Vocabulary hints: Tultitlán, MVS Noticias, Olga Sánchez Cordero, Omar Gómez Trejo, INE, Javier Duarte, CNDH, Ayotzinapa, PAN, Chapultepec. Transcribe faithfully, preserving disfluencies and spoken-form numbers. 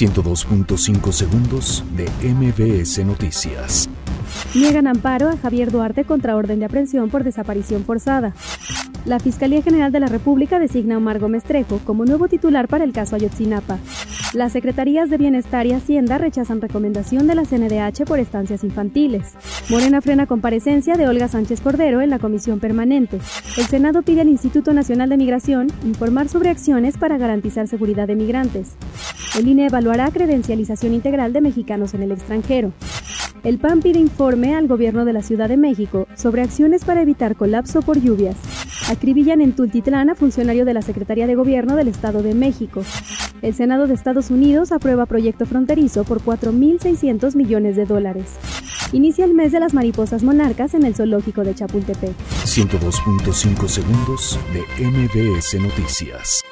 ciento dos punto cinco segundos de M V S Noticias. Niegan amparo a Javier Duarte contra orden de aprehensión por desaparición forzada. La Fiscalía General de la República designa a Omar Gómez Trejo como nuevo titular para el caso Ayotzinapa. Las Secretarías de Bienestar y Hacienda rechazan recomendación de la C N D H por estancias infantiles. Morena frena comparecencia de Olga Sánchez Cordero en la Comisión Permanente. El Senado pide al Instituto Nacional de Migración informar sobre acciones para garantizar seguridad de migrantes. El I N E evaluará credencialización integral de mexicanos en el extranjero. El P A N pide informe al gobierno de la Ciudad de México sobre acciones para evitar colapso por lluvias. Acribillan en Tultitlán a funcionario de la Secretaría de Gobierno del Estado de México. El Senado de Estados Unidos aprueba proyecto fronterizo por cuatro mil seiscientos millones de dólares. Inicia el mes de las mariposas monarcas en el zoológico de Chapultepec. ciento dos punto cinco segundos de M V S Noticias.